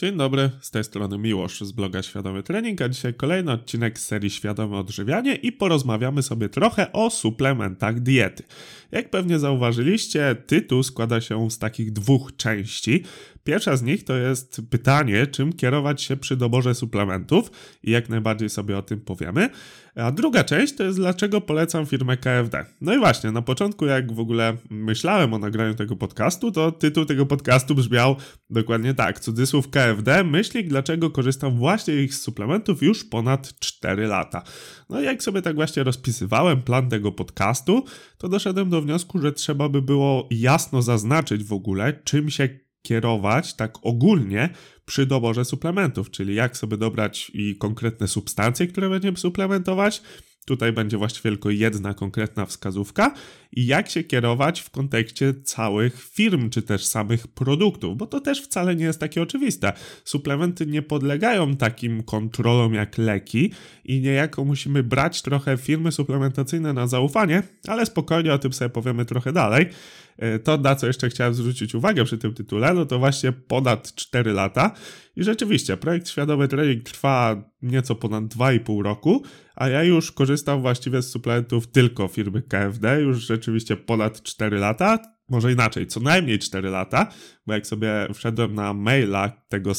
Dzień dobry, z tej strony Miłosz z bloga Świadomy Trening, a dzisiaj kolejny odcinek z serii Świadome Odżywianie i porozmawiamy sobie trochę o suplementach diety. Jak pewnie zauważyliście, tytuł składa się z takich dwóch części. Pierwsza z nich to jest pytanie, czym kierować się przy doborze suplementów i jak najbardziej sobie o tym powiemy. A druga część to jest dlaczego polecam firmę KFD. No i właśnie, na początku jak w ogóle myślałem o nagraniu tego podcastu, to tytuł tego podcastu brzmiał dokładnie tak, cudzysłów KFD, myślik dlaczego korzystam właśnie ich z suplementów już ponad 4 lata. No i jak sobie tak właśnie rozpisywałem plan tego podcastu, to doszedłem do wniosku, że trzeba by było jasno zaznaczyć w ogóle, czym się kierować tak ogólnie przy doborze suplementów, czyli jak sobie dobrać i konkretne substancje, które będziemy suplementować. Tutaj będzie właściwie tylko jedna konkretna wskazówka i jak się kierować w kontekście całych firm czy też samych produktów, bo to też wcale nie jest takie oczywiste. Suplementy nie podlegają takim kontrolom jak leki i niejako musimy brać trochę firmy suplementacyjne na zaufanie, ale spokojnie o tym sobie powiemy trochę dalej. To, na co jeszcze chciałem zwrócić uwagę przy tym tytule, no to właśnie ponad 4 lata i rzeczywiście projekt Świadomy Trening trwa nieco ponad 2,5 roku, a ja już korzystam właściwie z suplementów tylko firmy KFD, już rzeczywiście ponad 4 lata, może inaczej, co najmniej 4 lata, bo jak sobie wszedłem na maila tego,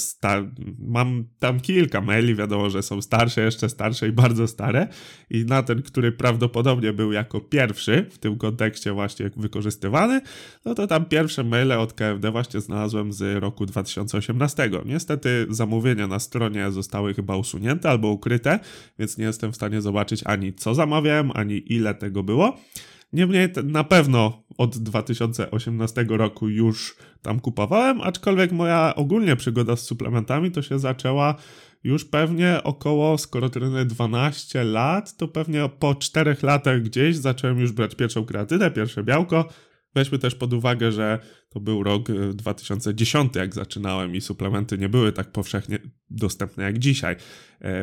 mam tam kilka maili, wiadomo, że są starsze, jeszcze starsze i bardzo stare i na ten, który prawdopodobnie był jako pierwszy w tym kontekście właśnie wykorzystywany, no to tam pierwsze maile od KFD właśnie znalazłem z roku 2018. Niestety zamówienia na stronie zostały chyba usunięte albo ukryte, więc nie jestem w stanie zobaczyć ani co zamawiałem, ani ile tego było. Niemniej na pewno od 2018 roku już tam kupowałem, aczkolwiek moja ogólnie przygoda z suplementami to się zaczęła już pewnie około, skoro trenuję 12 lat, to pewnie po 4 latach gdzieś zacząłem już brać pierwszą kreatynę, pierwsze białko. Weźmy też pod uwagę, że to był rok 2010, jak zaczynałem i suplementy nie były tak powszechnie dostępne jak dzisiaj.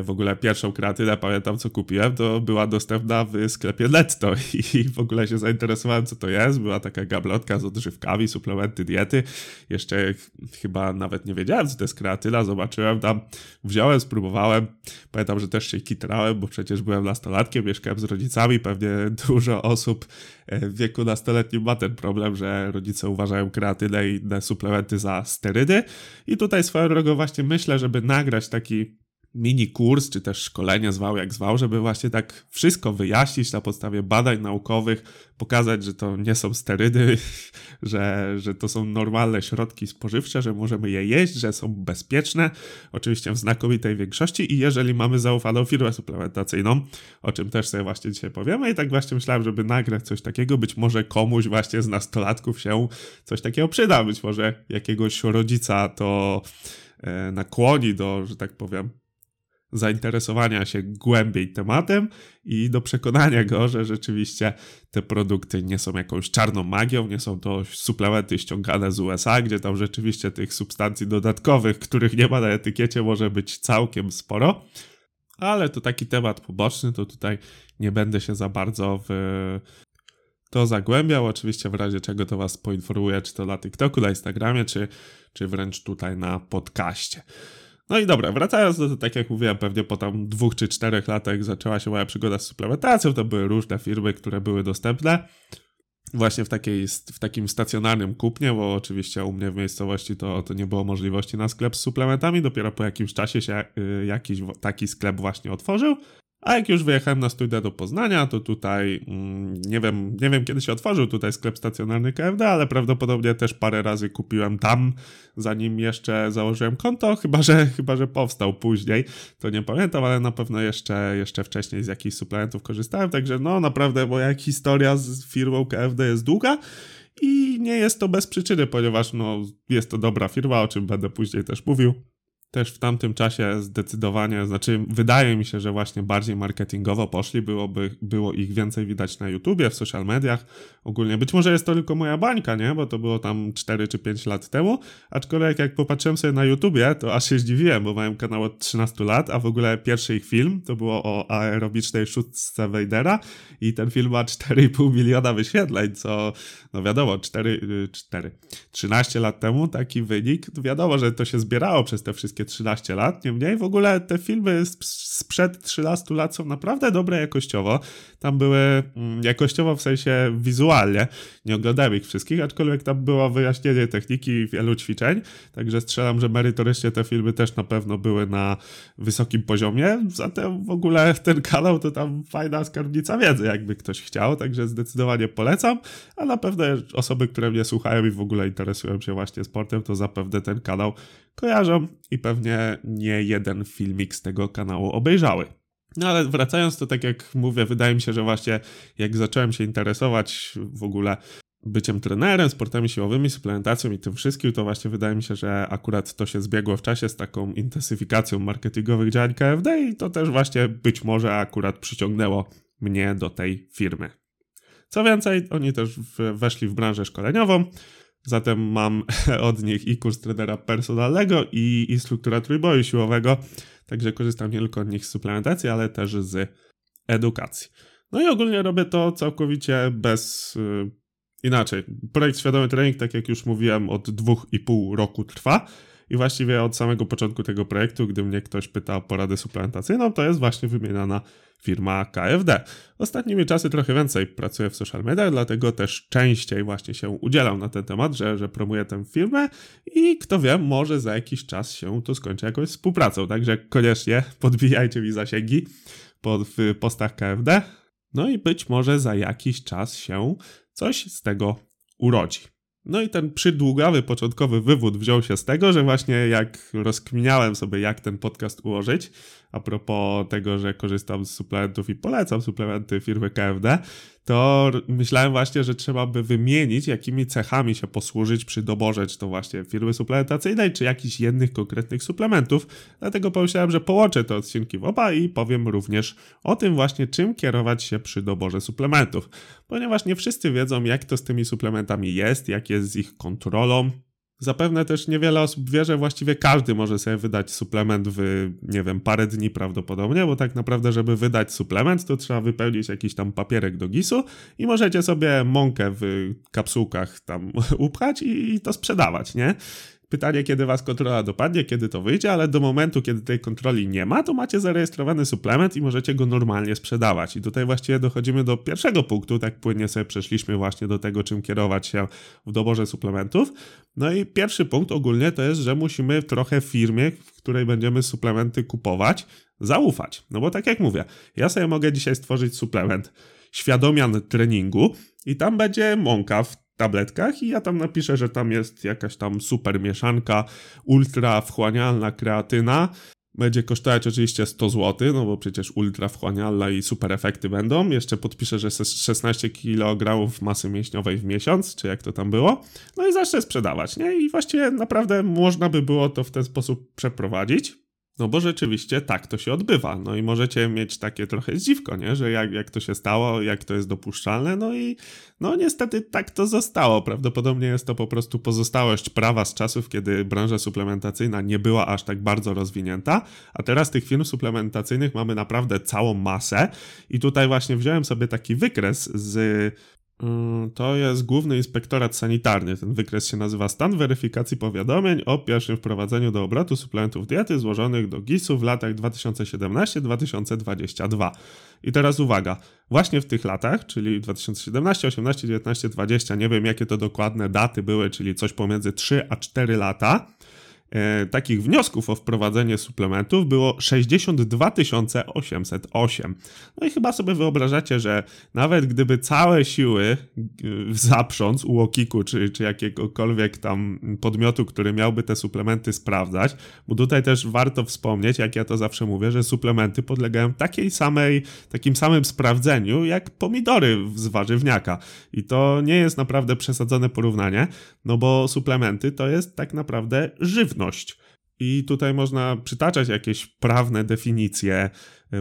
W ogóle pierwszą kreatynę, pamiętam co kupiłem, to była dostępna w sklepie Netto i w ogóle się zainteresowałem co to jest. Była taka gablotka z odżywkami, suplementy, diety. Jeszcze chyba nawet nie wiedziałem co to jest kreatyna, zobaczyłem tam, wziąłem, spróbowałem. Pamiętam, że też się kitrałem, bo przecież byłem nastolatkiem, mieszkałem z rodzicami. Pewnie dużo osób w wieku nastoletnim ma ten problem, że rodzice uważają kreatynę i inne suplementy za sterydy. I tutaj swoją drogą właśnie myślę, żeby nagrać taki mini kurs, czy też szkolenie, zwał jak zwał, żeby właśnie tak wszystko wyjaśnić na podstawie badań naukowych, pokazać, że to nie są sterydy, że to są normalne środki spożywcze, że możemy je jeść, że są bezpieczne, oczywiście w znakomitej większości i jeżeli mamy zaufaną firmę suplementacyjną, o czym też sobie właśnie dzisiaj powiemy i tak właśnie myślałem, żeby nagrać coś takiego, być może komuś właśnie z nastolatków się coś takiego przyda, być może jakiegoś rodzica to nakłoni do, że tak powiem, zainteresowania się głębiej tematem i do przekonania go, że rzeczywiście te produkty nie są jakąś czarną magią, nie są to suplementy ściągane z USA, gdzie tam rzeczywiście tych substancji dodatkowych, których nie ma na etykiecie, może być całkiem sporo, ale to taki temat poboczny, to tutaj nie będę się za bardzo w to zagłębiał, oczywiście w razie czego to was poinformuję, czy to na TikToku, na Instagramie, czy wręcz tutaj na podcaście. No i dobra, wracając do tego, tak jak mówiłem, pewnie po tam 2 czy 4 latach zaczęła się moja przygoda z suplementacją, to były różne firmy, które były dostępne właśnie w takim stacjonarnym kupnie, bo oczywiście u mnie w miejscowości to nie było możliwości na sklep z suplementami, dopiero po jakimś czasie się jakiś taki sklep właśnie otworzył. A jak już wyjechałem na studia do Poznania, to tutaj, nie wiem kiedy się otworzył tutaj sklep stacjonarny KFD, ale prawdopodobnie też parę razy kupiłem tam, zanim jeszcze założyłem konto, chyba że powstał później, to nie pamiętam, ale na pewno jeszcze wcześniej z jakichś suplementów korzystałem, także no naprawdę moja historia z firmą KFD jest długa. I nie jest to bez przyczyny, ponieważ no, jest to dobra firma, o czym będę później też mówił. też w tamtym czasie zdecydowanie, znaczy wydaje mi się, że właśnie bardziej marketingowo poszli, było ich więcej widać na YouTubie, w social mediach ogólnie. Być może jest to tylko moja bańka, nie? Bo to było tam 4 czy 5 lat temu, aczkolwiek jak popatrzyłem sobie na YouTubie, to aż się zdziwiłem, bo mają kanał od 13 lat, a w ogóle pierwszy ich film to było o aerobicznej szóstce Weidera i ten film ma 4,5 miliona wyświetleń, co no wiadomo, 13 lat temu taki wynik, to wiadomo, że to się zbierało przez te wszystkie 13 lat, niemniej w ogóle te filmy sprzed 13 lat są naprawdę dobre jakościowo, tam były jakościowo w sensie wizualnie, nie oglądałem ich wszystkich, aczkolwiek tam było wyjaśnienie techniki i wielu ćwiczeń, także strzelam, że merytorycznie te filmy też na pewno były na wysokim poziomie, zatem w ogóle ten kanał to tam fajna skarbnica wiedzy, jakby ktoś chciał, także zdecydowanie polecam, a na pewno osoby, które mnie słuchają i w ogóle interesują się właśnie sportem, to zapewne ten kanał kojarzą i pewnie nie jeden filmik z tego kanału obejrzały. No ale wracając, to tak jak mówię, wydaje mi się, że właśnie jak zacząłem się interesować w ogóle byciem trenerem, sportami siłowymi, suplementacją i tym wszystkim, to właśnie wydaje mi się, że akurat to się zbiegło w czasie z taką intensyfikacją marketingowych działań KFD i to też właśnie być może akurat przyciągnęło mnie do tej firmy. Co więcej, oni też weszli w branżę szkoleniową, zatem mam od nich i kurs trenera personalnego i instruktora trójboju siłowego, także korzystam nie tylko od nich z suplementacji, ale też z edukacji. No i ogólnie robię to całkowicie bez... Inaczej, projekt Świadomy Trening, tak jak już mówiłem, od 2,5 roku trwa i właściwie od samego początku tego projektu, gdy mnie ktoś pyta o poradę suplementacyjną, to jest właśnie wymieniana firma KFD. Ostatnimi czasy trochę więcej pracuję w social mediach, dlatego też częściej właśnie się udzielam na ten temat, że promuję tę firmę i kto wie, może za jakiś czas się to skończy jakąś współpracą, także koniecznie podbijajcie mi zasięgi w postach KFD, no i być może za jakiś czas się coś z tego urodzi. No i ten przydługawy, początkowy wywód wziął się z tego, że właśnie jak rozkminiałem sobie, jak ten podcast ułożyć, a propos tego, że korzystam z suplementów i polecam suplementy firmy KFD, to myślałem właśnie, że trzeba by wymienić, jakimi cechami się posłużyć przy doborze, czy to właśnie firmy suplementacyjnej, czy jakichś jednych konkretnych suplementów. Dlatego pomyślałem, że połączę te odcinki w oba i powiem również o tym właśnie, czym kierować się przy doborze suplementów. Ponieważ nie wszyscy wiedzą, jak to z tymi suplementami jest, jak jest z ich kontrolą. Zapewne też niewiele osób wie, że właściwie każdy może sobie wydać suplement w, nie wiem, parę dni prawdopodobnie, bo tak naprawdę, żeby wydać suplement, to trzeba wypełnić jakiś tam papierek do GIS-u i możecie sobie mąkę w kapsułkach tam upchać i to sprzedawać, nie? Pytanie, kiedy was kontrola dopadnie, kiedy to wyjdzie, ale do momentu, kiedy tej kontroli nie ma, to macie zarejestrowany suplement i możecie go normalnie sprzedawać. I tutaj właściwie dochodzimy do pierwszego punktu, tak płynnie sobie przeszliśmy właśnie do tego, czym kierować się w doborze suplementów. No i pierwszy punkt ogólnie to jest, że musimy trochę firmie, w której będziemy suplementy kupować, zaufać. No bo tak jak mówię, ja sobie mogę dzisiaj stworzyć suplement Świadomian Treningu i tam będzie mąka w tabletkach i ja tam napiszę, że tam jest jakaś tam super mieszanka, ultra wchłanialna kreatyna. Będzie kosztować oczywiście 100 zł, no bo przecież ultra wchłanialna i super efekty będą. Jeszcze podpiszę, że 16 kg masy mięśniowej w miesiąc, czy jak to tam było. No i zacznę sprzedawać, nie? I właściwie naprawdę można by było to w ten sposób przeprowadzić. No bo rzeczywiście tak to się odbywa. No i możecie mieć takie trochę zdziwko, nie? Że jak to się stało, jak to jest dopuszczalne. No i no niestety tak to zostało. Prawdopodobnie jest to po prostu pozostałość prawa z czasów, kiedy branża suplementacyjna nie była aż tak bardzo rozwinięta. A teraz tych firm suplementacyjnych mamy naprawdę całą masę. I tutaj właśnie wziąłem sobie taki wykres z... To jest Główny Inspektorat Sanitarny. Ten wykres się nazywa Stan Weryfikacji Powiadomień o pierwszym wprowadzeniu do obrotu suplementów diety złożonych do GIS-u w latach 2017-2022. I teraz uwaga, właśnie w tych latach, czyli 2017, 18, 19, 20, nie wiem jakie to dokładne daty były, czyli coś pomiędzy 3 a 4 lata, takich wniosków o wprowadzenie suplementów było 62 808. No i chyba sobie wyobrażacie, że nawet gdyby całe siły zaprząc u UOKiK-u czy jakiegokolwiek tam podmiotu, który miałby te suplementy sprawdzać, bo tutaj też warto wspomnieć, jak ja to zawsze mówię, że suplementy podlegają takim samym sprawdzeniu jak pomidory z warzywniaka. I to nie jest naprawdę przesadzone porównanie, no bo suplementy to jest tak naprawdę żywność. I tutaj można przytaczać jakieś prawne definicje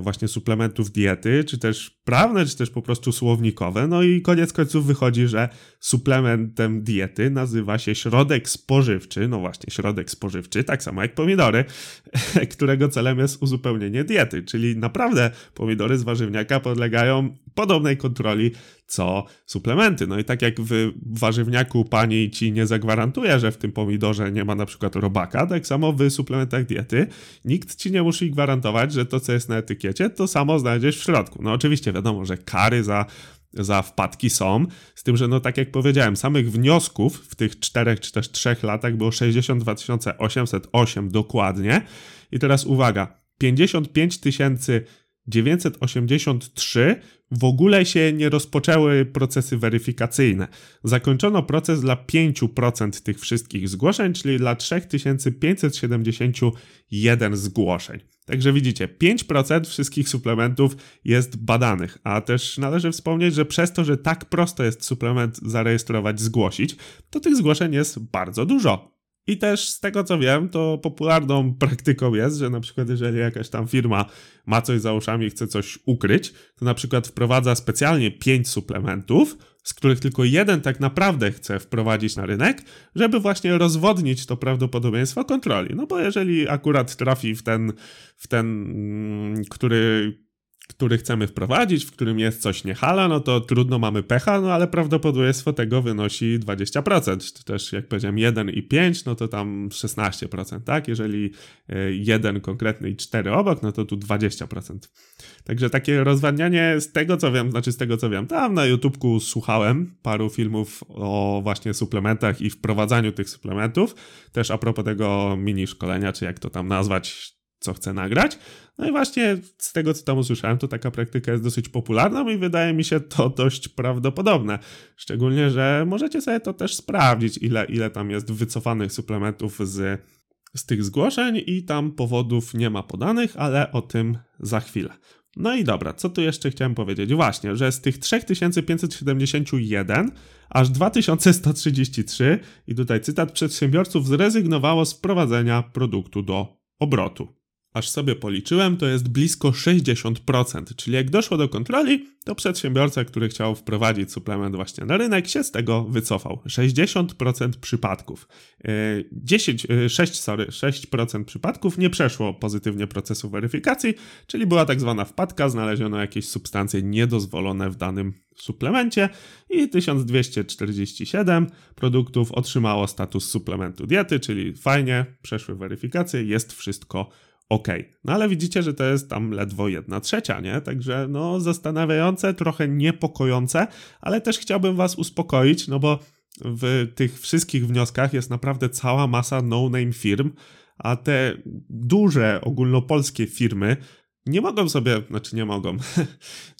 właśnie suplementów diety, czy też prawne, czy też po prostu słownikowe. No i koniec końców wychodzi, że suplementem diety nazywa się środek spożywczy, no właśnie środek spożywczy, tak samo jak pomidory, którego celem jest uzupełnienie diety, czyli naprawdę pomidory z warzywniaka podlegają podobnej kontroli co suplementy. No i tak jak w warzywniaku pani ci nie zagwarantuje, że w tym pomidorze nie ma na przykład robaka, tak samo w suplementach diety nikt ci nie musi gwarantować, że to, co jest na etykiecie, to samo znajdziesz w środku. No oczywiście wiadomo, że kary za wpadki są, z tym, że no tak jak powiedziałem, samych wniosków w tych 4 czy też 3 latach było 62 808 dokładnie. I teraz uwaga, 55 983 w ogóle się nie rozpoczęły procesy weryfikacyjne. Zakończono proces dla 5% tych wszystkich zgłoszeń, czyli dla 3571 zgłoszeń. Także widzicie, 5% wszystkich suplementów jest badanych, a też należy wspomnieć, że przez to, że tak prosto jest suplement zarejestrować, zgłosić, to tych zgłoszeń jest bardzo dużo. I też z tego co wiem, to popularną praktyką jest, że na przykład jeżeli jakaś tam firma ma coś za uszami i chce coś ukryć, to na przykład wprowadza specjalnie 5 suplementów, z których tylko jeden tak naprawdę chce wprowadzić na rynek, żeby właśnie rozwodnić to prawdopodobieństwo kontroli. No bo jeżeli akurat trafi w ten, który chcemy wprowadzić, w którym jest coś nie hala, no to trudno, mamy pecha, no ale prawdopodobieństwo tego wynosi 20%, czy też jak powiedziałem 1 i 5, no to tam 16%, tak? Jeżeli jeden konkretny i 4 obok, no to tu 20%. Także takie rozwadnianie z tego co wiem, tam na YouTubku słuchałem paru filmów o właśnie suplementach i wprowadzaniu tych suplementów, też a propos tego mini szkolenia, czy jak to tam nazwać, co chcę nagrać. No i właśnie z tego, co tam usłyszałem, to taka praktyka jest dosyć popularna i wydaje mi się to dość prawdopodobne. Szczególnie, że możecie sobie to też sprawdzić, ile tam jest wycofanych suplementów z tych zgłoszeń i tam powodów nie ma podanych, ale o tym za chwilę. No i dobra, co tu jeszcze chciałem powiedzieć? Właśnie, że z tych 3571 aż 2133, i tutaj cytat, przedsiębiorców zrezygnowało z prowadzenia produktu do obrotu. Aż sobie policzyłem, to jest blisko 60%, czyli jak doszło do kontroli, to przedsiębiorca, który chciał wprowadzić suplement właśnie na rynek, się z tego wycofał. 60% przypadków. 6% przypadków nie przeszło pozytywnie procesu weryfikacji, czyli była tak zwana wpadka, znaleziono jakieś substancje niedozwolone w danym suplemencie i 1247 produktów otrzymało status suplementu diety, czyli fajnie, przeszły weryfikację, jest wszystko okej. No ale widzicie, że to jest tam ledwo 1/3, nie? Także no zastanawiające, trochę niepokojące, ale też chciałbym was uspokoić, no bo w tych wszystkich wnioskach jest naprawdę cała masa no-name firm, a te duże ogólnopolskie firmy nie mogą,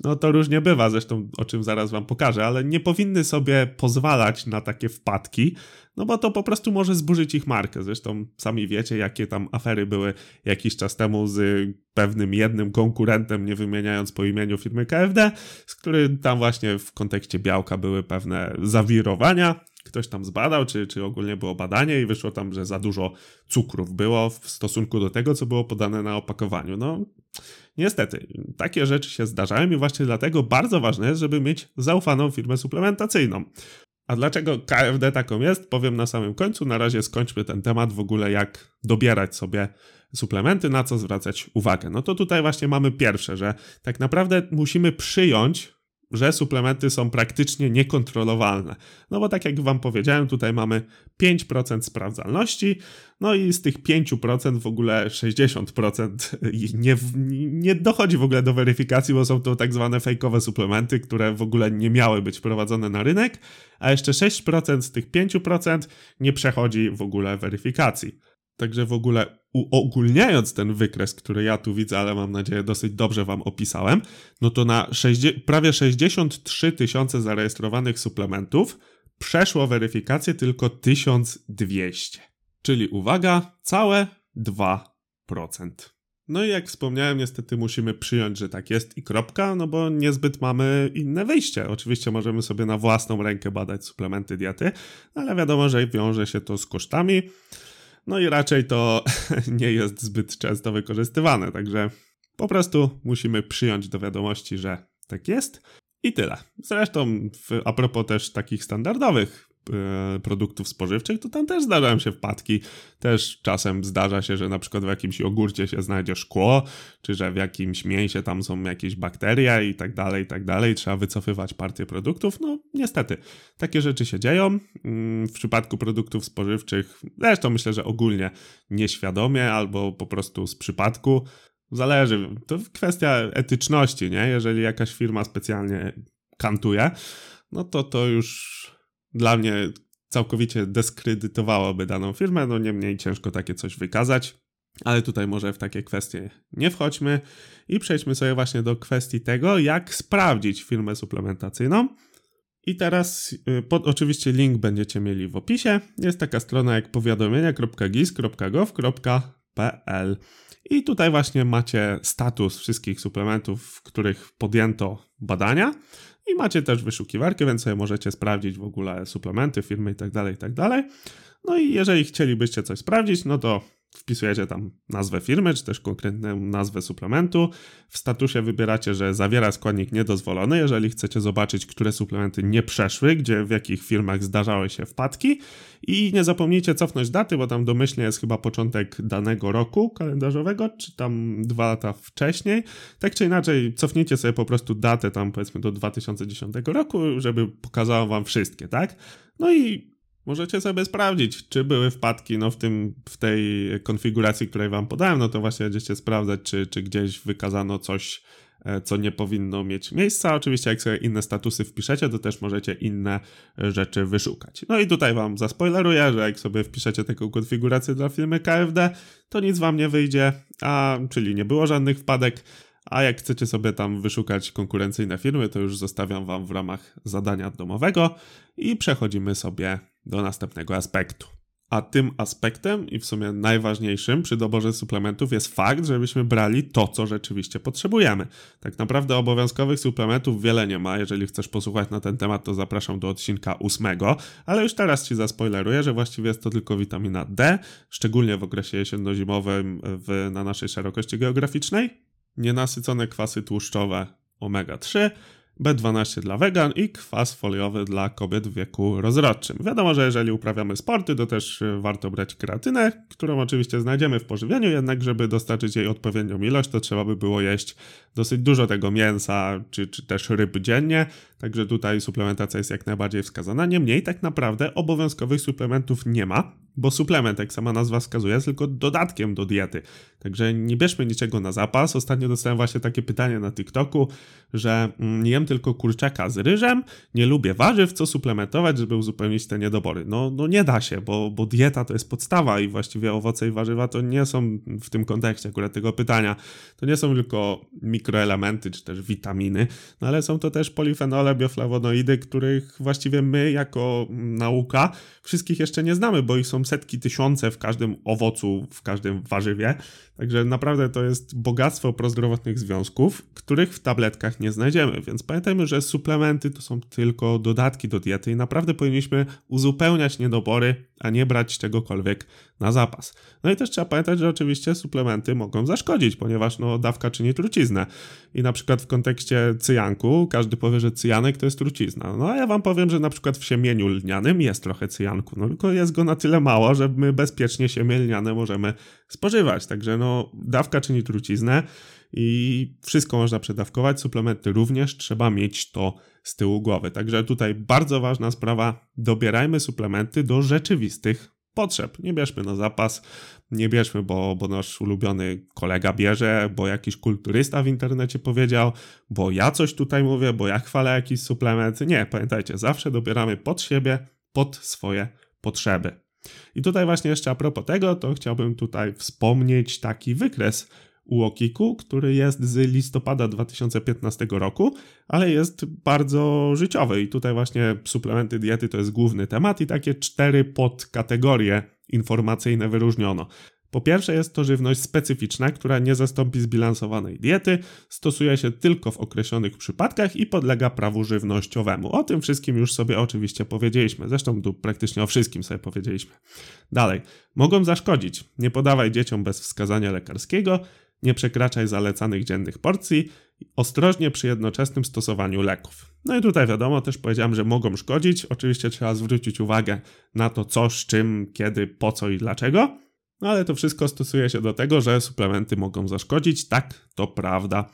no to różnie bywa, zresztą o czym zaraz wam pokażę, ale nie powinny sobie pozwalać na takie wpadki, no bo to po prostu może zburzyć ich markę. Zresztą sami wiecie, jakie tam afery były jakiś czas temu z pewnym jednym konkurentem, nie wymieniając po imieniu, firmy KFD, z którym tam właśnie w kontekście białka były pewne zawirowania. Ktoś tam zbadał, czy ogólnie było badanie i wyszło tam, że za dużo cukrów było w stosunku do tego, co było podane na opakowaniu. No niestety, takie rzeczy się zdarzają i właśnie dlatego bardzo ważne jest, żeby mieć zaufaną firmę suplementacyjną. A dlaczego KFD taką jest? Powiem na samym końcu, na razie skończmy ten temat w ogóle, jak dobierać sobie suplementy, na co zwracać uwagę. No to tutaj właśnie mamy pierwsze, że tak naprawdę musimy przyjąć, że suplementy są praktycznie niekontrolowalne. No bo tak jak wam powiedziałem, tutaj mamy 5% sprawdzalności, no i z tych 5% w ogóle 60% nie dochodzi w ogóle do weryfikacji, bo są to tak zwane fejkowe suplementy, które w ogóle nie miały być prowadzone na rynek, a jeszcze 6% z tych 5% nie przechodzi w ogóle weryfikacji. Także w ogóle uogólniając ten wykres, który ja tu widzę, ale mam nadzieję dosyć dobrze wam opisałem, no to na prawie 63 tysiące zarejestrowanych suplementów przeszło weryfikację tylko 1200. Czyli uwaga, całe 2%. No i jak wspomniałem, niestety musimy przyjąć, że tak jest i kropka, no bo niezbyt mamy inne wyjście. Oczywiście możemy sobie na własną rękę badać suplementy diety, ale wiadomo, że wiąże się to z kosztami. No i raczej to nie jest zbyt często wykorzystywane, także po prostu musimy przyjąć do wiadomości, że tak jest i tyle. Zresztą a propos też takich standardowych produktów spożywczych, to tam też zdarzają się wpadki. Też czasem zdarza się, że na przykład w jakimś jogurcie się znajdzie szkło, czy że w jakimś mięsie tam są jakieś bakteria i tak dalej, i tak dalej. Trzeba wycofywać partię produktów. No niestety, takie rzeczy się dzieją. W przypadku produktów spożywczych, zresztą myślę, że ogólnie nieświadomie albo po prostu z przypadku. Zależy. To kwestia etyczności, nie? Jeżeli jakaś firma specjalnie kantuje, no to już dla mnie całkowicie dyskredytowałoby daną firmę, no niemniej ciężko takie coś wykazać, ale tutaj może w takie kwestie nie wchodźmy i przejdźmy sobie właśnie do kwestii tego, jak sprawdzić firmę suplementacyjną. I teraz oczywiście link będziecie mieli w opisie. Jest taka strona jak powiadomienia.gis.gov.pl i tutaj właśnie macie status wszystkich suplementów, w których podjęto badania. I macie też wyszukiwarkę, więc sobie możecie sprawdzić w ogóle suplementy, firmy itd., itd. No i jeżeli chcielibyście coś sprawdzić, no to wpisujecie tam nazwę firmy, czy też konkretną nazwę suplementu. W statusie wybieracie, że zawiera składnik niedozwolony, jeżeli chcecie zobaczyć, które suplementy nie przeszły, gdzie w jakich firmach zdarzały się wpadki. I nie zapomnijcie cofnąć daty, bo tam domyślnie jest chyba początek danego roku kalendarzowego, czy tam 2 lata wcześniej. Tak czy inaczej, cofnijcie sobie po prostu datę tam powiedzmy do 2010 roku, żeby pokazało wam wszystkie, tak? No i możecie sobie sprawdzić, czy były wpadki w tej konfiguracji, której wam podałem, no to właśnie będziecie sprawdzać, czy gdzieś wykazano coś, co nie powinno mieć miejsca. Oczywiście jak sobie inne statusy wpiszecie, to też możecie inne rzeczy wyszukać. No i tutaj wam zaspoileruję, że jak sobie wpiszecie taką konfigurację dla firmy KFD, to nic wam nie wyjdzie, czyli nie było żadnych wpadek. A jak chcecie sobie tam wyszukać konkurencyjne firmy, to już zostawiam wam w ramach zadania domowego i przechodzimy sobie do następnego aspektu. A tym aspektem i w sumie najważniejszym przy doborze suplementów jest fakt, żebyśmy brali to, co rzeczywiście potrzebujemy. Tak naprawdę obowiązkowych suplementów wiele nie ma. Jeżeli chcesz posłuchać na ten temat, to zapraszam do odcinka 8, ale już teraz ci zaspoileruję, że właściwie jest to tylko witamina D, szczególnie w okresie jesienno-zimowym na naszej szerokości geograficznej. Nienasycone kwasy tłuszczowe omega-3, B12 dla wegan i kwas foliowy dla kobiet w wieku rozrodczym. Wiadomo, że jeżeli uprawiamy sporty, to też warto brać kreatynę, którą oczywiście znajdziemy w pożywieniu, jednak żeby dostarczyć jej odpowiednią ilość, to trzeba by było jeść dosyć dużo tego mięsa, czy też ryb dziennie, także tutaj suplementacja jest jak najbardziej wskazana. Niemniej tak naprawdę obowiązkowych suplementów nie ma, bo suplement, jak sama nazwa wskazuje, jest tylko dodatkiem do diety. Także nie bierzmy niczego na zapas. Ostatnio dostałem właśnie takie pytanie na TikToku, że jem tylko kurczaka z ryżem, nie lubię warzyw, co suplementować, żeby uzupełnić te niedobory. No nie da się, bo dieta to jest podstawa i właściwie owoce i warzywa to nie są w tym kontekście akurat tego pytania. To nie są tylko mikroelementy, czy też witaminy, no ale są to też polifenole, bioflawonoidy, których właściwie my jako nauka wszystkich jeszcze nie znamy, bo ich są setki, tysiące w każdym owocu, w każdym warzywie. Także naprawdę to jest bogactwo prozdrowotnych związków, których w tabletkach nie znajdziemy. Więc pamiętajmy, że suplementy to są tylko dodatki do diety i naprawdę powinniśmy uzupełniać niedobory, a nie brać czegokolwiek na zapas. No i też trzeba pamiętać, że oczywiście suplementy mogą zaszkodzić, ponieważ dawka czyni truciznę. I na przykład w kontekście cyjanku każdy powie, że cyjanek to jest trucizna. No a ja wam powiem, że na przykład w siemieniu lnianym jest trochę cyjanku, no tylko jest go na tyle mało, że my bezpiecznie siemię lniane możemy spożywać. Także dawka czyni truciznę i wszystko można przedawkować, suplementy również, trzeba mieć to z tyłu głowy. Także tutaj bardzo ważna sprawa, dobierajmy suplementy do rzeczywistych potrzeb. Nie bierzmy na zapas, nie bierzmy, bo nasz ulubiony kolega bierze, bo jakiś kulturysta w internecie powiedział, bo ja coś tutaj mówię, bo ja chwalę jakiś suplement. Nie, pamiętajcie, zawsze dobieramy pod siebie, pod swoje potrzeby. I tutaj właśnie jeszcze a propos tego, to chciałbym tutaj wspomnieć taki wykres u UOKiK-u, który jest z listopada 2015 roku, ale jest bardzo życiowy i tutaj właśnie suplementy diety to jest główny temat i takie 4 podkategorie informacyjne wyróżniono. Po pierwsze jest to żywność specyficzna, która nie zastąpi zbilansowanej diety, stosuje się tylko w określonych przypadkach i podlega prawu żywnościowemu. O tym wszystkim już sobie oczywiście powiedzieliśmy, zresztą tu praktycznie o wszystkim sobie powiedzieliśmy. Dalej, mogą zaszkodzić. Nie podawaj dzieciom bez wskazania lekarskiego, nie przekraczaj zalecanych dziennych porcji, ostrożnie przy jednoczesnym stosowaniu leków. No i tutaj wiadomo, też powiedziałem, że mogą szkodzić. Oczywiście trzeba zwrócić uwagę na to co, z czym, kiedy, po co i dlaczego. No ale to wszystko stosuje się do tego, że suplementy mogą zaszkodzić. Tak, to prawda.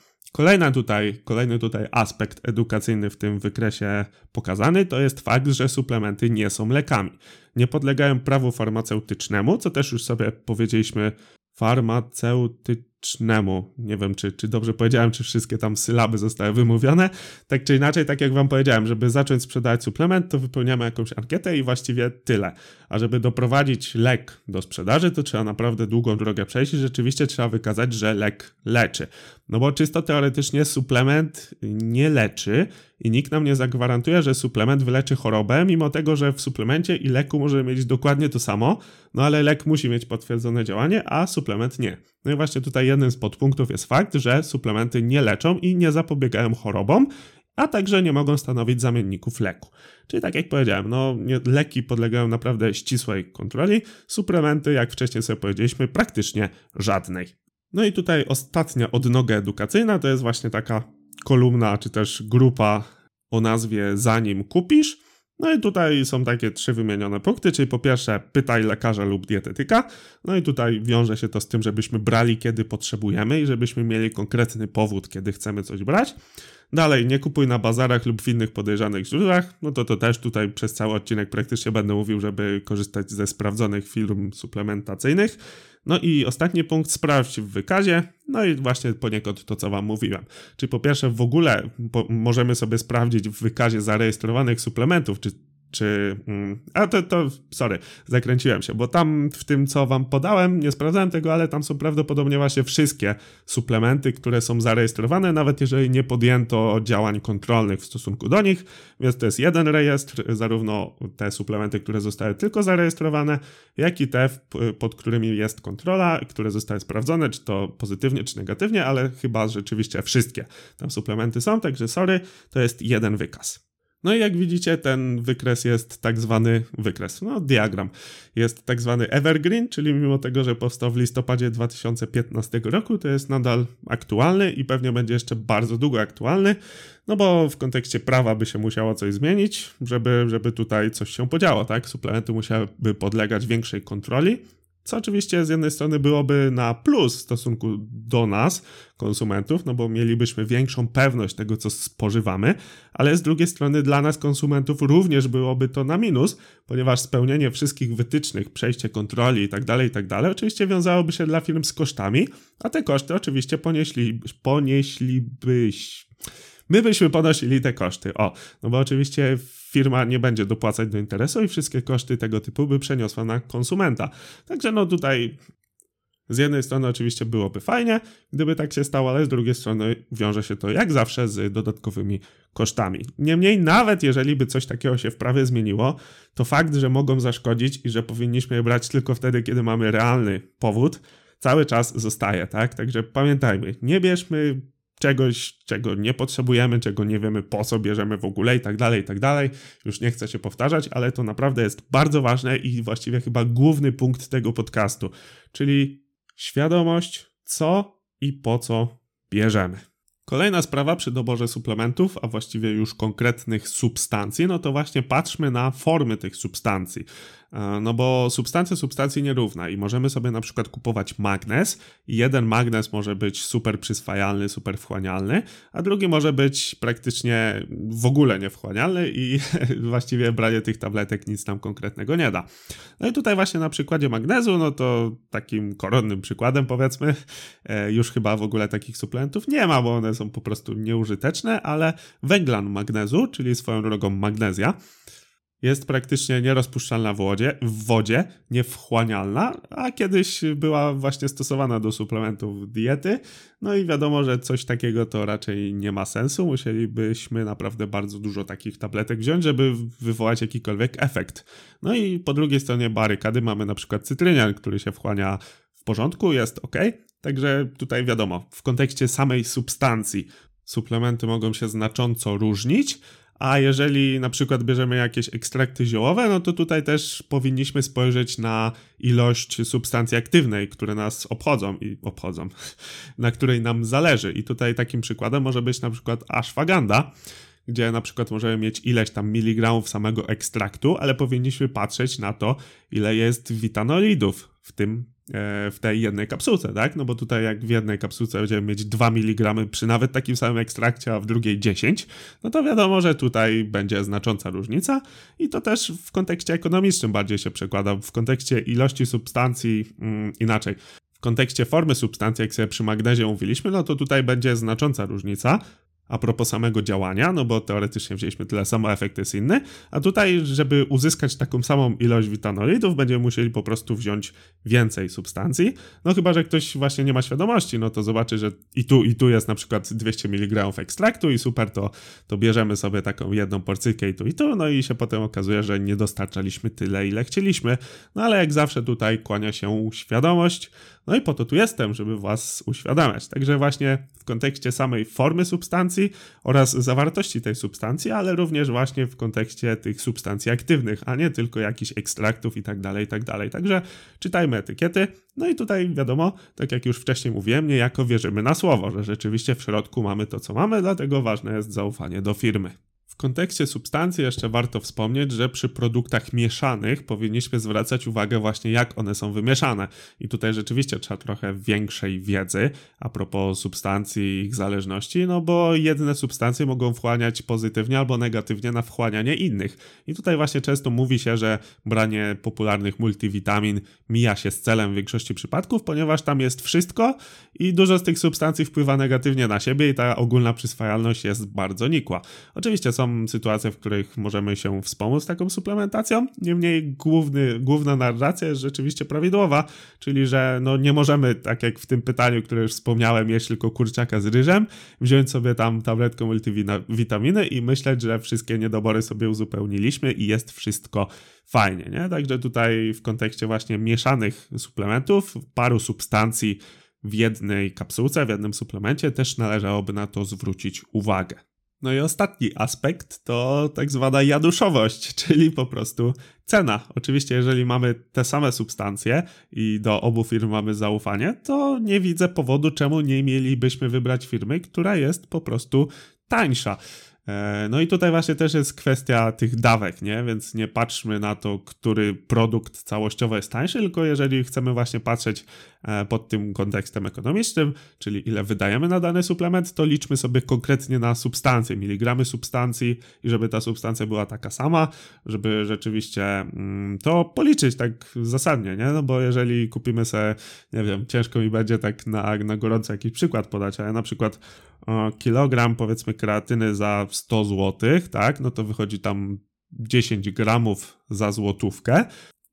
Kolejny tutaj aspekt edukacyjny w tym wykresie pokazany to jest fakt, że suplementy nie są lekami. Nie podlegają prawu farmaceutycznemu, co też już sobie powiedzieliśmy, farmaceutycznemu. Nie wiem, czy dobrze powiedziałem, czy wszystkie tam sylaby zostały wymówione. Tak czy inaczej, tak jak wam powiedziałem, żeby zacząć sprzedawać suplement, to wypełniamy jakąś ankietę i właściwie tyle. A żeby doprowadzić lek do sprzedaży, to trzeba naprawdę długą drogę przejść i rzeczywiście trzeba wykazać, że lek leczy. No bo czysto teoretycznie suplement nie leczy i nikt nam nie zagwarantuje, że suplement wyleczy chorobę, mimo tego, że w suplemencie i leku możemy mieć dokładnie to samo, no ale lek musi mieć potwierdzone działanie, a suplement nie. No i właśnie tutaj jednym z podpunktów jest fakt, że suplementy nie leczą i nie zapobiegają chorobom, a także nie mogą stanowić zamienników leku. Czyli tak jak powiedziałem, leki podlegają naprawdę ścisłej kontroli, suplementy, jak wcześniej sobie powiedzieliśmy, praktycznie żadnej. No i tutaj ostatnia odnoga edukacyjna to jest właśnie taka kolumna, czy też grupa o nazwie Zanim kupisz. No i tutaj są takie 3 wymienione punkty, czyli po pierwsze pytaj lekarza lub dietetyka. No i tutaj wiąże się to z tym, żebyśmy brali kiedy potrzebujemy i żebyśmy mieli konkretny powód, kiedy chcemy coś brać. Dalej, nie kupuj na bazarach lub w innych podejrzanych źródłach. No to też tutaj przez cały odcinek praktycznie będę mówił, żeby korzystać ze sprawdzonych firm suplementacyjnych. No i ostatni punkt, sprawdź w wykazie. No i właśnie poniekąd to, co wam mówiłem. Czyli po pierwsze w ogóle możemy sobie sprawdzić w wykazie zarejestrowanych suplementów, zakręciłem się, bo tam w tym, co wam podałem, nie sprawdzałem tego, ale tam są prawdopodobnie właśnie wszystkie suplementy, które są zarejestrowane, nawet jeżeli nie podjęto działań kontrolnych w stosunku do nich, więc to jest jeden rejestr, zarówno te suplementy, które zostały tylko zarejestrowane, jak i te, pod którymi jest kontrola, które zostały sprawdzone, czy to pozytywnie, czy negatywnie, ale chyba rzeczywiście wszystkie tam suplementy są, także to jest jeden wykaz. No i jak widzicie, ten wykres jest tak zwany diagram. Jest tak zwany evergreen, czyli mimo tego, że powstał w listopadzie 2015 roku, to jest nadal aktualny i pewnie będzie jeszcze bardzo długo aktualny, no bo w kontekście prawa by się musiało coś zmienić, żeby tutaj coś się podziało, tak? Suplementy musiałyby podlegać większej kontroli, co oczywiście z jednej strony byłoby na plus w stosunku do nas, konsumentów, no bo mielibyśmy większą pewność tego, co spożywamy, ale z drugiej strony dla nas konsumentów również byłoby to na minus, ponieważ spełnienie wszystkich wytycznych, przejście kontroli itd. oczywiście wiązałoby się dla firm z kosztami, a te koszty oczywiście my byśmy ponosili te koszty, no bo oczywiście firma nie będzie dopłacać do interesu i wszystkie koszty tego typu by przeniosła na konsumenta. Także tutaj z jednej strony oczywiście byłoby fajnie, gdyby tak się stało, ale z drugiej strony wiąże się to jak zawsze z dodatkowymi kosztami. Niemniej nawet jeżeli by coś takiego się w prawie zmieniło, to fakt, że mogą zaszkodzić i że powinniśmy je brać tylko wtedy, kiedy mamy realny powód, cały czas zostaje, tak? Także pamiętajmy, nie bierzmy czegoś, czego nie potrzebujemy, czego nie wiemy po co bierzemy w ogóle i tak dalej. Już nie chcę się powtarzać, ale to naprawdę jest bardzo ważne i właściwie chyba główny punkt tego podcastu, czyli świadomość, co i po co bierzemy. Kolejna sprawa przy doborze suplementów, a właściwie już konkretnych substancji, no to właśnie patrzmy na formy tych substancji. No bo substancja substancji nierówna i możemy sobie na przykład kupować magnez i jeden magnez może być super przyswajalny, super wchłanialny, a drugi może być praktycznie w ogóle niewchłanialny i właściwie branie tych tabletek nic nam konkretnego nie da. No i tutaj właśnie na przykładzie magnezu, no to takim koronnym przykładem powiedzmy, już chyba w ogóle takich suplementów nie ma, bo one są po prostu nieużyteczne, ale węglan magnezu, czyli swoją drogą magnezja, jest praktycznie nierozpuszczalna w wodzie, niewchłanialna, a kiedyś była właśnie stosowana do suplementów diety. No i wiadomo, że coś takiego to raczej nie ma sensu. Musielibyśmy naprawdę bardzo dużo takich tabletek wziąć, żeby wywołać jakikolwiek efekt. No i po drugiej stronie barykady mamy na przykład cytrynian, który się wchłania w porządku, jest ok. Także tutaj wiadomo, w kontekście samej substancji suplementy mogą się znacząco różnić, a jeżeli na przykład bierzemy jakieś ekstrakty ziołowe, no to tutaj też powinniśmy spojrzeć na ilość substancji aktywnej, które nas obchodzą, na której nam zależy. I tutaj takim przykładem może być na przykład ashwagandha, gdzie na przykład możemy mieć ileś tam miligramów samego ekstraktu, ale powinniśmy patrzeć na to, ile jest witanolidów w tej jednej kapsułce, tak? No bo tutaj jak w jednej kapsułce będziemy mieć 2 mg przy nawet takim samym ekstrakcie, a w drugiej 10, no to wiadomo, że tutaj będzie znacząca różnica i to też w kontekście ekonomicznym bardziej się przekłada, w kontekście ilości substancji inaczej. W kontekście formy substancji, jak sobie przy magnezie mówiliśmy, no to tutaj będzie znacząca różnica a propos samego działania, no bo teoretycznie wzięliśmy tyle samo, efekt jest inny, a tutaj, żeby uzyskać taką samą ilość witanolidów, będziemy musieli po prostu wziąć więcej substancji, no chyba, że ktoś właśnie nie ma świadomości, no to zobaczy, że i tu jest na przykład 200 mg ekstraktu i super, to bierzemy sobie taką jedną porcyjkę i tu, no i się potem okazuje, że nie dostarczaliśmy tyle, ile chcieliśmy, no ale jak zawsze tutaj kłania się świadomość, no i po to tu jestem, żeby was uświadamiać, także właśnie w kontekście samej formy substancji oraz zawartości tej substancji, ale również właśnie w kontekście tych substancji aktywnych, a nie tylko jakichś ekstraktów i tak dalej. Także czytajmy etykiety. No i tutaj wiadomo, tak jak już wcześniej mówiłem, niejako wierzymy na słowo, że rzeczywiście w środku mamy to, co mamy, dlatego ważne jest zaufanie do firmy. W kontekście substancji jeszcze warto wspomnieć, że przy produktach mieszanych powinniśmy zwracać uwagę właśnie jak one są wymieszane. I tutaj rzeczywiście trzeba trochę większej wiedzy a propos substancji i ich zależności, no bo jedne substancje mogą wchłaniać pozytywnie albo negatywnie na wchłanianie innych. I tutaj właśnie często mówi się, że branie popularnych multivitamin mija się z celem w większości przypadków, ponieważ tam jest wszystko i dużo z tych substancji wpływa negatywnie na siebie i ta ogólna przyswajalność jest bardzo nikła. Oczywiście są sytuacje, w których możemy się wspomóc taką suplementacją, niemniej główna narracja jest rzeczywiście prawidłowa, czyli że no nie możemy, tak jak w tym pytaniu, które już wspomniałem, jeść tylko kurczaka z ryżem, wziąć sobie tam tabletkę multivitaminy i myśleć, że wszystkie niedobory sobie uzupełniliśmy i jest wszystko fajnie, nie? Także tutaj w kontekście właśnie mieszanych suplementów, paru substancji w jednej kapsułce, w jednym suplemencie też należałoby na to zwrócić uwagę. No i ostatni aspekt to tak zwana jaduszowość, czyli po prostu cena. Oczywiście jeżeli mamy te same substancje i do obu firm mamy zaufanie, to nie widzę powodu, czemu nie mielibyśmy wybrać firmy, która jest po prostu tańsza. No i tutaj właśnie też jest kwestia tych dawek, nie? Więc nie patrzmy na to, który produkt całościowo jest tańszy, tylko jeżeli chcemy właśnie patrzeć pod tym kontekstem ekonomicznym, czyli ile wydajemy na dany suplement, to liczmy sobie konkretnie na substancję, miligramy substancji i żeby ta substancja była taka sama, żeby rzeczywiście to policzyć tak zasadnie, nie? No bo jeżeli kupimy sobie, nie wiem, ciężko mi będzie tak na gorąco jakiś przykład podać, ale na przykład kilogram powiedzmy kreatyny za 100 zł, tak, no to wychodzi tam 10 gramów za złotówkę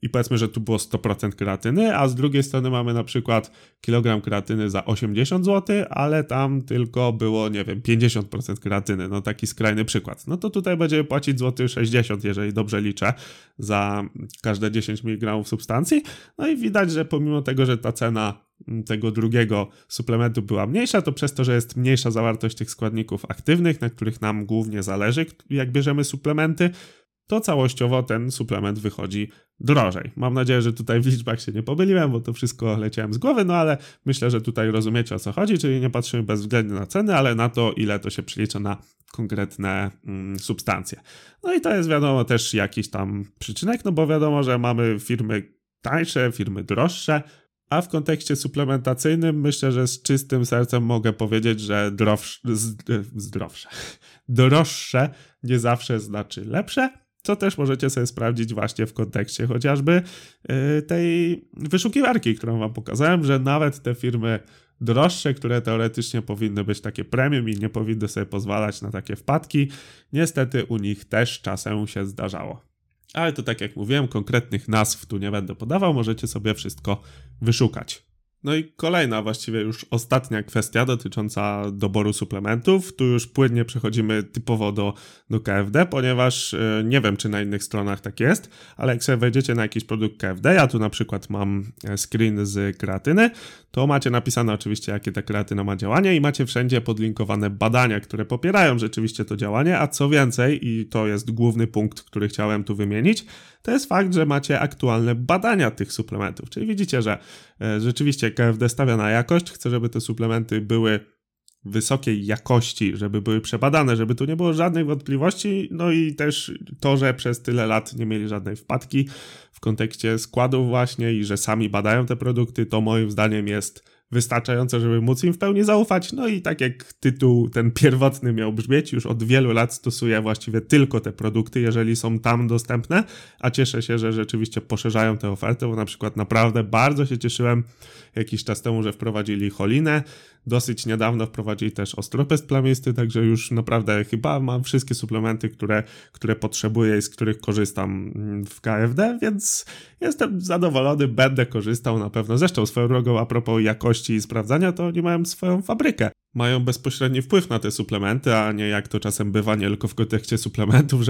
i powiedzmy, że tu było 100% kreatyny, a z drugiej strony mamy na przykład kilogram kreatyny za 80 zł, ale tam tylko było, nie wiem, 50% kreatyny, no taki skrajny przykład. No to tutaj będziemy płacić 60 zł, jeżeli dobrze liczę, za każde 10 mg substancji, no i widać, że pomimo tego, że ta cena tego drugiego suplementu była mniejsza, to przez to, że jest mniejsza zawartość tych składników aktywnych, na których nam głównie zależy, jak bierzemy suplementy, to całościowo ten suplement wychodzi drożej. Mam nadzieję, że tutaj w liczbach się nie pomyliłem, bo to wszystko leciałem z głowy, no ale myślę, że tutaj rozumiecie, o co chodzi, czyli nie patrzymy bezwzględnie na ceny, ale na to, ile to się przelicza na konkretne substancje. No i to jest wiadomo też jakiś tam przyczynek, no bo wiadomo, że mamy firmy tańsze, firmy droższe, a w kontekście suplementacyjnym myślę, że z czystym sercem mogę powiedzieć, że droższe nie zawsze znaczy lepsze, co też możecie sobie sprawdzić właśnie w kontekście chociażby tej wyszukiwarki, którą wam pokazałem, że nawet te firmy droższe, które teoretycznie powinny być takie premium i nie powinny sobie pozwalać na takie wpadki, niestety u nich też czasem się zdarzało. Ale to tak jak mówiłem, konkretnych nazw tu nie będę podawał, możecie sobie wszystko wyszukać. No i kolejna, właściwie już ostatnia kwestia dotycząca doboru suplementów. Tu już płynnie przechodzimy typowo do KFD, ponieważ nie wiem, czy na innych stronach tak jest, ale jak sobie wejdziecie na jakiś produkt KFD, ja tu na przykład mam screen z kreatyny, to macie napisane oczywiście, jakie ta kreatyna ma działanie i macie wszędzie podlinkowane badania, które popierają rzeczywiście to działanie, a co więcej, i to jest główny punkt, który chciałem tu wymienić, to jest fakt, że macie aktualne badania tych suplementów, czyli widzicie, że rzeczywiście KFD stawia na jakość, chce, żeby te suplementy były wysokiej jakości, żeby były przebadane, żeby tu nie było żadnej wątpliwości, no i też to, że przez tyle lat nie mieli żadnej wpadki w kontekście składów właśnie i że sami badają te produkty, to moim zdaniem jest wystarczająco, żeby móc im w pełni zaufać. No i tak jak tytuł ten pierwotny miał brzmieć, już od wielu lat stosuję właściwie tylko te produkty, jeżeli są tam dostępne, a cieszę się, że rzeczywiście poszerzają tę ofertę, bo na przykład naprawdę bardzo się cieszyłem jakiś czas temu, że wprowadzili cholinę, dosyć niedawno wprowadzili też ostropest plamisty, także już naprawdę chyba mam wszystkie suplementy, które potrzebuję i z których korzystam w KFD, więc jestem zadowolony, będę korzystał na pewno. Zresztą swoją drogą a propos jakości i sprawdzania, to oni mają swoją fabrykę. Mają bezpośredni wpływ na te suplementy, a nie jak to czasem bywa, nie tylko w kontekście suplementów,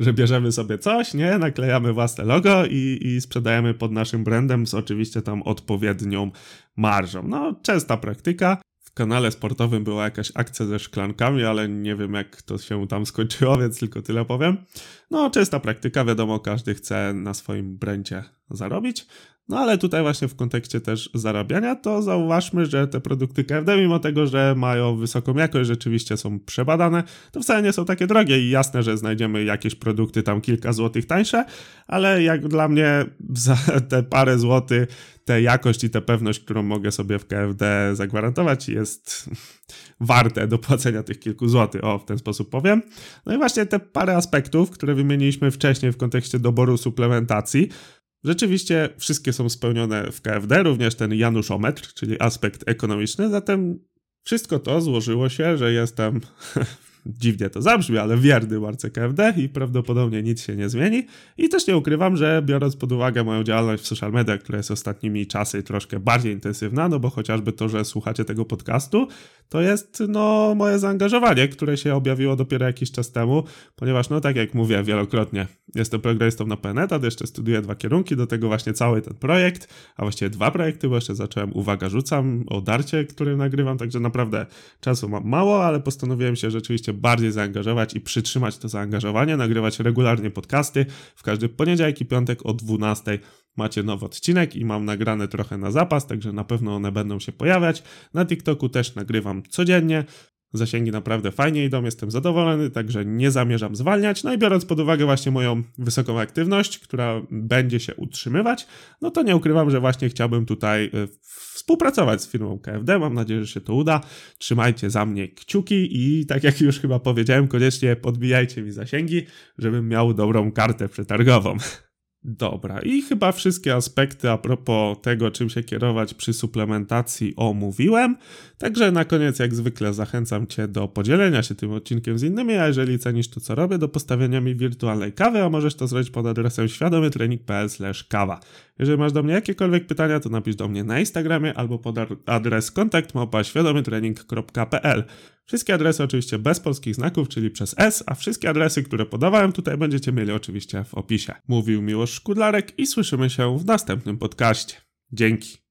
że bierzemy sobie coś, nie, naklejamy własne logo i sprzedajemy pod naszym brandem z oczywiście tam odpowiednią marżą. No, częsta praktyka. W kanale sportowym była jakaś akcja ze szklankami, ale nie wiem, jak to się tam skończyło, więc tylko tyle powiem. No, częsta praktyka, wiadomo, każdy chce na swoim brandzie zarobić. No ale tutaj właśnie w kontekście też zarabiania to zauważmy, że te produkty KFD, mimo tego, że mają wysoką jakość, rzeczywiście są przebadane, to wcale nie są takie drogie i jasne, że znajdziemy jakieś produkty tam kilka złotych tańsze, ale jak dla mnie za te parę złotych tę jakość i tę pewność, którą mogę sobie w KFD zagwarantować, jest warte dopłacenia tych kilku złotych, o, w ten sposób powiem. No i właśnie te parę aspektów, które wymieniliśmy wcześniej w kontekście doboru suplementacji, rzeczywiście wszystkie są spełnione w KFD, również ten januszometr, czyli aspekt ekonomiczny, zatem wszystko to złożyło się, że jestem, dziwnie to zabrzmi, ale wierny marce KFD i prawdopodobnie nic się nie zmieni i też nie ukrywam, że biorąc pod uwagę moją działalność w social mediach, która jest ostatnimi czasy troszkę bardziej intensywna, no bo chociażby to, że słuchacie tego podcastu, to jest no moje zaangażowanie, które się objawiło dopiero jakiś czas temu, ponieważ no tak jak mówię wielokrotnie, jestem programistą na PNet, a jeszcze studiuję 2 kierunki, do tego właśnie cały ten projekt, a właściwie 2 projekty, bo jeszcze zacząłem Uwaga Rzucam o darcie, który nagrywam, także naprawdę czasu mam mało, ale postanowiłem się rzeczywiście bardziej zaangażować i przytrzymać to zaangażowanie, nagrywać regularnie podcasty. W każdy poniedziałek i piątek o 12:00 macie nowy odcinek i mam nagrane trochę na zapas, także na pewno one będą się pojawiać. Na TikToku też nagrywam codziennie. Zasięgi naprawdę fajnie idą, jestem zadowolony, także nie zamierzam zwalniać. No i biorąc pod uwagę właśnie moją wysoką aktywność, która będzie się utrzymywać, no to nie ukrywam, że właśnie chciałbym tutaj współpracować z firmą KFD. Mam nadzieję, że się to uda. Trzymajcie za mnie kciuki i tak jak już chyba powiedziałem, koniecznie podbijajcie mi zasięgi, żebym miał dobrą kartę przetargową. Dobra, i chyba wszystkie aspekty a propos tego, czym się kierować przy suplementacji omówiłem. Także na koniec jak zwykle zachęcam Cię do podzielenia się tym odcinkiem z innymi, a jeżeli cenisz to, co robię, do postawienia mi wirtualnej kawy, a możesz to zrobić pod adresem świadomytrening.pl/kawa. Jeżeli masz do mnie jakiekolwiek pytania, to napisz do mnie na Instagramie albo pod adres kontakt@świadomytrening.pl. Wszystkie adresy oczywiście bez polskich znaków, czyli przez S, a wszystkie adresy, które podawałem tutaj będziecie mieli oczywiście w opisie. Mówił Miłosz Szkudlarek i słyszymy się w następnym podcaście. Dzięki.